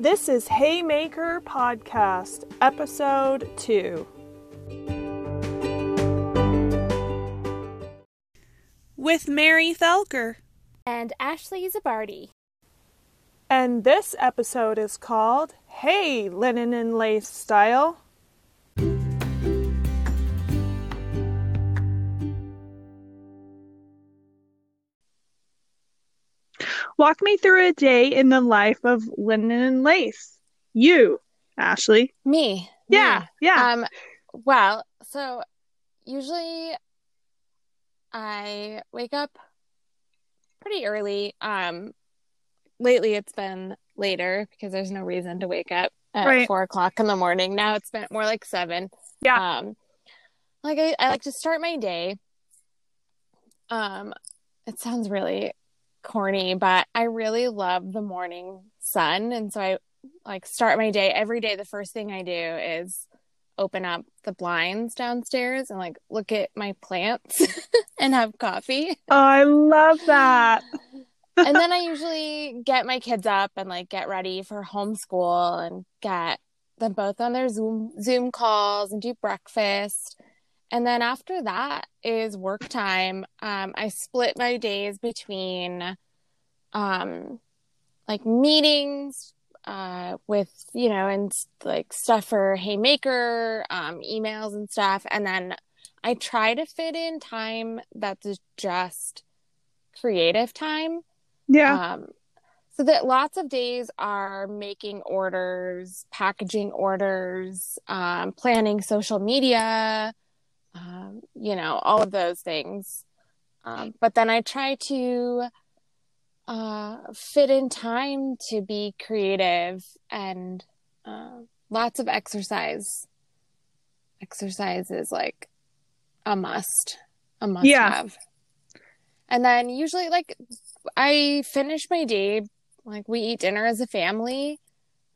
This is Haymaker Podcast, Episode 2. With Mary Felker. And Ashley Zabardi. And this episode is called, Hey, Linen and Lace Style. Walk me through a day in the life of linen and lace. You, Ashley. Me. Yeah, me. Yeah. Well, so usually I wake up pretty early. Lately it's been later because there's no reason to wake up at 4 o'clock in the morning. Now it's been more like 7. Yeah. I like to start my day. It sounds really corny, but I really love the morning sun, and so I like start my day every day. The first thing I do is open up the blinds downstairs and like look at my plants and have coffee. Oh, I love that. And then I usually get my kids up and like get ready for homeschool and get them both on their Zoom calls and do breakfast. And then after that is work time. I split my days between meetings with, and like stuff for Haymaker, emails and stuff. And then I try to fit in time that's just creative time. Yeah. So that lots of days are making orders, packaging orders, planning social media, all of those things. But then I try to fit in time to be creative and lots of exercise. Exercise is like a must have. And then usually like I finish my day, like we eat dinner as a family,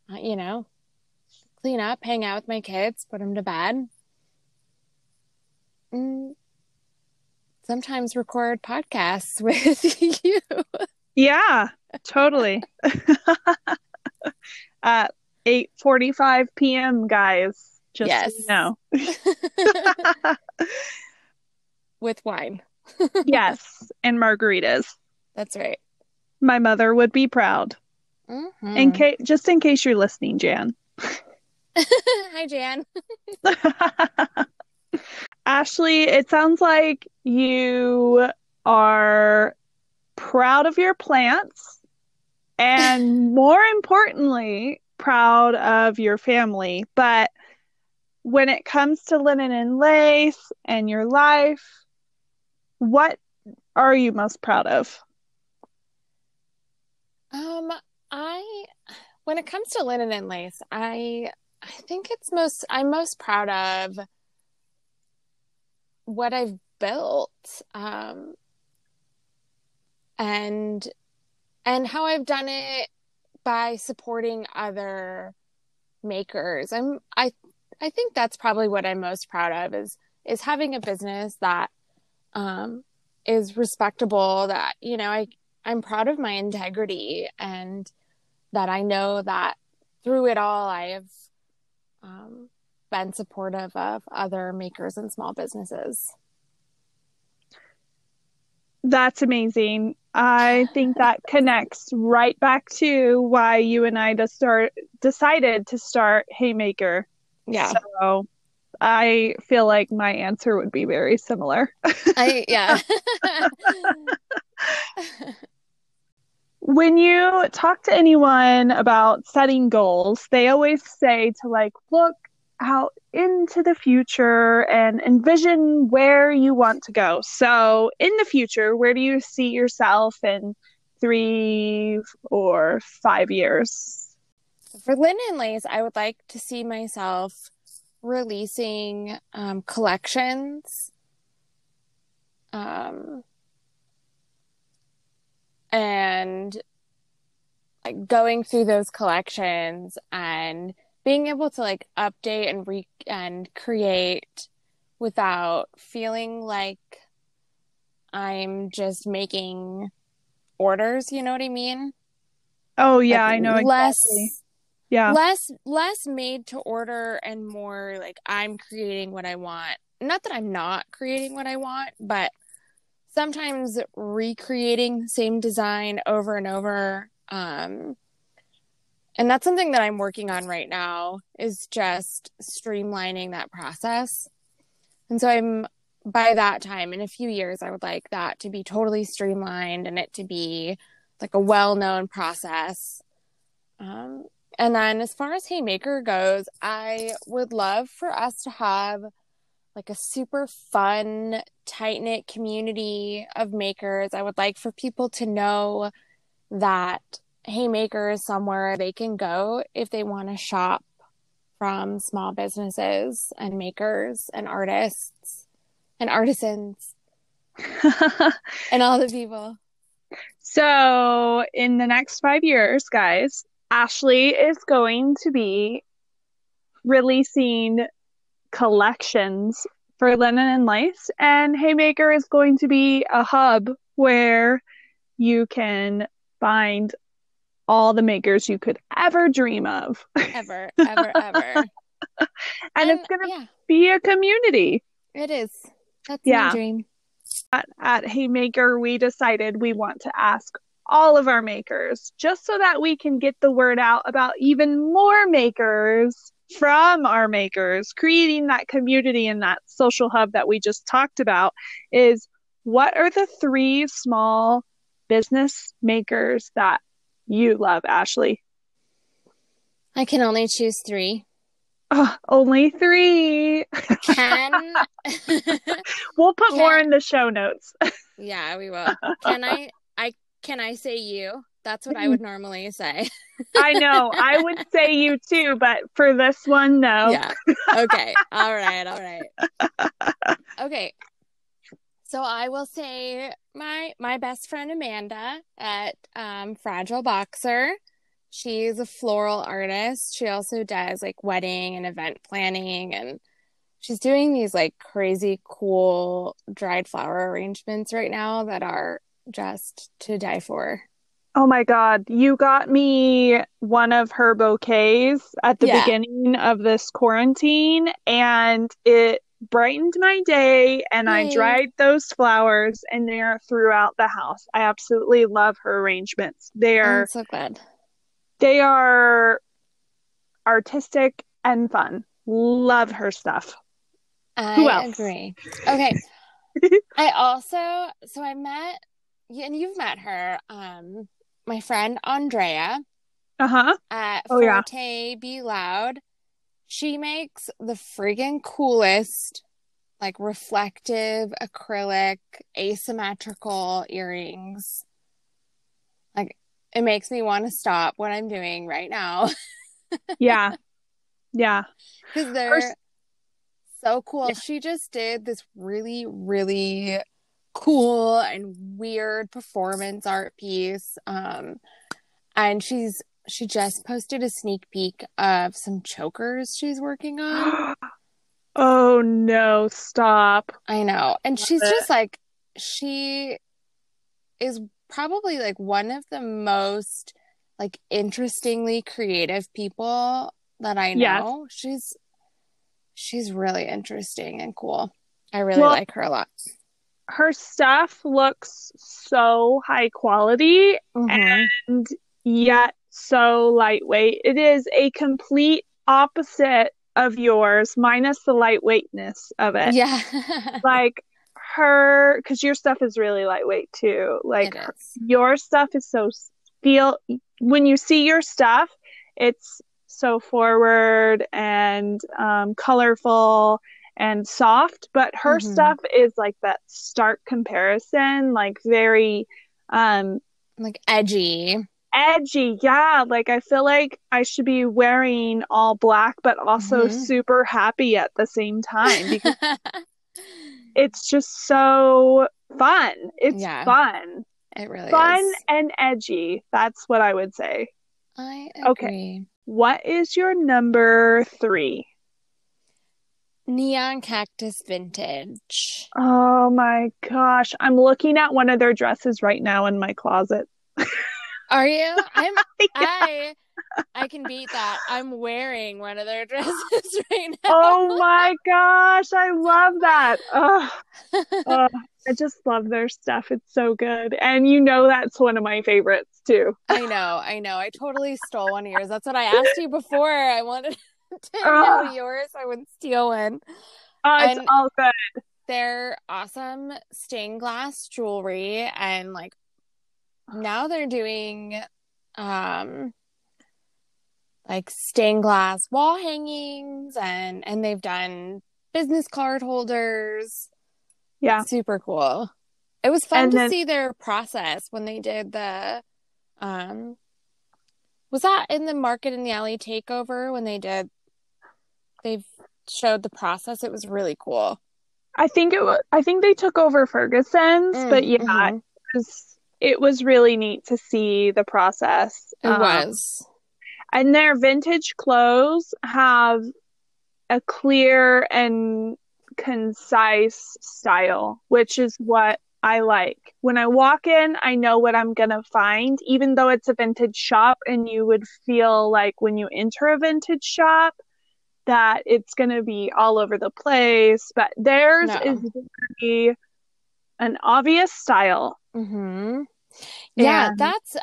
clean up, hang out with my kids, put them to bed. Sometimes record podcasts with you. Yeah, totally. 8:45 p.m. guys. Just so you know. With wine. Yes, and margaritas. That's right. My mother would be proud. Mm-hmm. Just in case you're listening, Jan. Hi, Jan. Ashley, it sounds like you are proud of your plants and more importantly, proud of your family. But when it comes to linen and lace and your life, what are you most proud of? When it comes to linen and lace, I think I'm most proud of what I've built, and how I've done it by supporting other makers. I think that's probably what I'm most proud of is having a business that, is respectable, that, I'm proud of my integrity and that I know that through it all, I have, been supportive of other makers and small businesses. That's amazing. I think that connects right back to why you and I decided to start Haymaker. Yeah. So I feel like my answer would be very similar. When you talk to anyone about setting goals, they always say to look out into the future and envision where you want to go. So in the future, where do you see yourself in 3 or 5 years? For Linen and Lace, I would like to see myself releasing collections and like going through those collections and being able to update and create without feeling like I'm just making orders. You know what I mean? Oh yeah, I know. Less, exactly. Yeah. Less made to order and more like I'm creating what I want. Not that I'm not creating what I want, but sometimes recreating the same design over and over. And that's something that I'm working on right now, is just streamlining that process. And so I'm, by that time, in a few years, I would like that to be totally streamlined and it to be like a well-known process. And then as far as Haymaker goes, I would love for us to have like a super fun, tight-knit community of makers. I would like for people to know that Haymaker is somewhere they can go if they want to shop from small businesses and makers and artists and artisans and all the people. So in the next 5 years, guys, Ashley is going to be releasing collections for Linen and Lace, and Haymaker is going to be a hub where you can find all the makers you could ever dream of. Ever. And it's going to be a community. It is. That's my dream. At Haymaker, we decided we want to ask all of our makers, just so that we can get the word out about even more makers from our makers, creating that community and that social hub that we just talked about, is what are the three small business makers that you love, Ashley? I can only choose three. Oh, only three. We'll put more in the show notes. Yeah, we will. Can I say you? That's what I would normally say. I know. I would say you too, but for this one, no. Yeah. Okay. All right. Okay. So I will say my best friend Amanda at Fragile Boxer. She's a floral artist. She also does like wedding and event planning, and she's doing these like crazy cool dried flower arrangements right now that are just to die for. Oh my God. You got me one of her bouquets at the beginning of this quarantine, and it brightened my day, and I dried those flowers, and they are throughout the house. I absolutely love her arrangements. They are so good. They are artistic and fun. Love her stuff. Who else? Agree. Okay. I also, I met, and you've met her, my friend Andrea. At Forte be loud. She makes the friggin' coolest, like, reflective, acrylic, asymmetrical earrings. Like, it makes me want to stop what I'm doing right now. Yeah. Because they're so cool. Yeah. She just did this really, really cool and weird performance art piece. And she just posted a sneak peek of some chokers she's working on. Oh no, stop. I know. And she's just like, she is probably like one of the most like interestingly creative people that I know. Yes. She's really interesting and cool. I really like her a lot. Her stuff looks so high quality and yet so lightweight. It is a complete opposite of yours, minus the lightweightness of it. Yeah. Like her, because your stuff is really lightweight too. Like your stuff is so, when you see your stuff, it's so forward and colorful and soft, but her stuff is like that stark comparison, like very like edgy. Yeah, like I feel like I should be wearing all black but also super happy at the same time, because it's just so fun. It's fun. It really is. Fun and edgy. That's what I would say. I agree. Okay. What is your number 3? Neon Cactus Vintage. Oh my gosh. I'm looking at one of their dresses right now in my closet. Are you? I'm yeah. I I can beat that. I'm wearing one of their dresses right now. Oh my gosh, I love that. Oh, I just love their stuff. It's so good. And you know that's one of my favorites too. I know. I totally stole one of yours. That's what I asked you before. I wanted to know yours. I wouldn't steal one. Oh, it's all good. They're awesome stained glass jewelry, and like now they're doing like stained glass wall hangings, and they've done business card holders. Yeah. Super cool. It was fun to see their process when they did the was that in the Market in the Alley takeover when they showed the process. It was really cool. I think they took over Ferguson's, but yeah, mm-hmm. it was really neat to see the process. It was. And their vintage clothes have a clear and concise style, which is what I like. When I walk in, I know what I'm going to find, even though it's a vintage shop, and you would feel like when you enter a vintage shop that it's going to be all over the place. But theirs is going to be an obvious style. Mm-hmm. Yeah, that's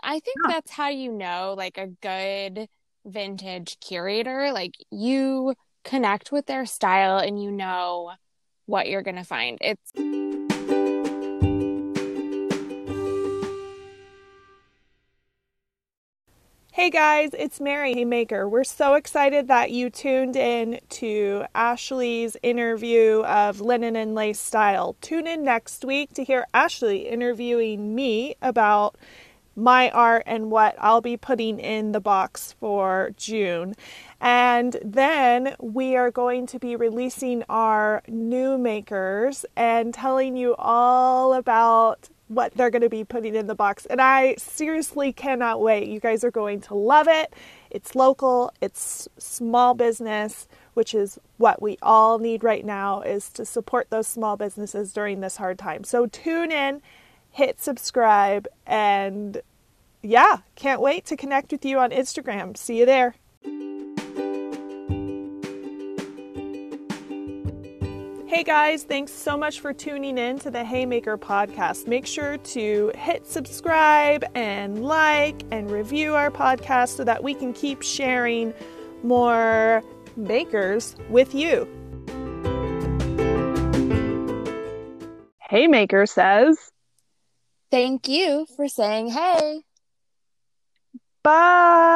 how you know, like, a good vintage curator. Like, you connect with their style and you know what you're going to find. Hey guys, it's Mary Haymaker. We're so excited that you tuned in to Ashley's interview of Linen and Lace style. Tune in next week to hear Ashley interviewing me about my art and what I'll be putting in the box for June. And then we are going to be releasing our new makers and telling you all about what they're going to be putting in the box. And I seriously cannot wait. You guys are going to love it. It's local, it's small business, which is what we all need right now, is to support those small businesses during this hard time. So tune in, hit subscribe, and yeah, can't wait to connect with you on Instagram. See you there. Hey guys, thanks so much for tuning in to the Haymaker podcast. Make sure to hit subscribe and like and review our podcast so that we can keep sharing more makers with you. Haymaker says, thank you for saying hey. Bye.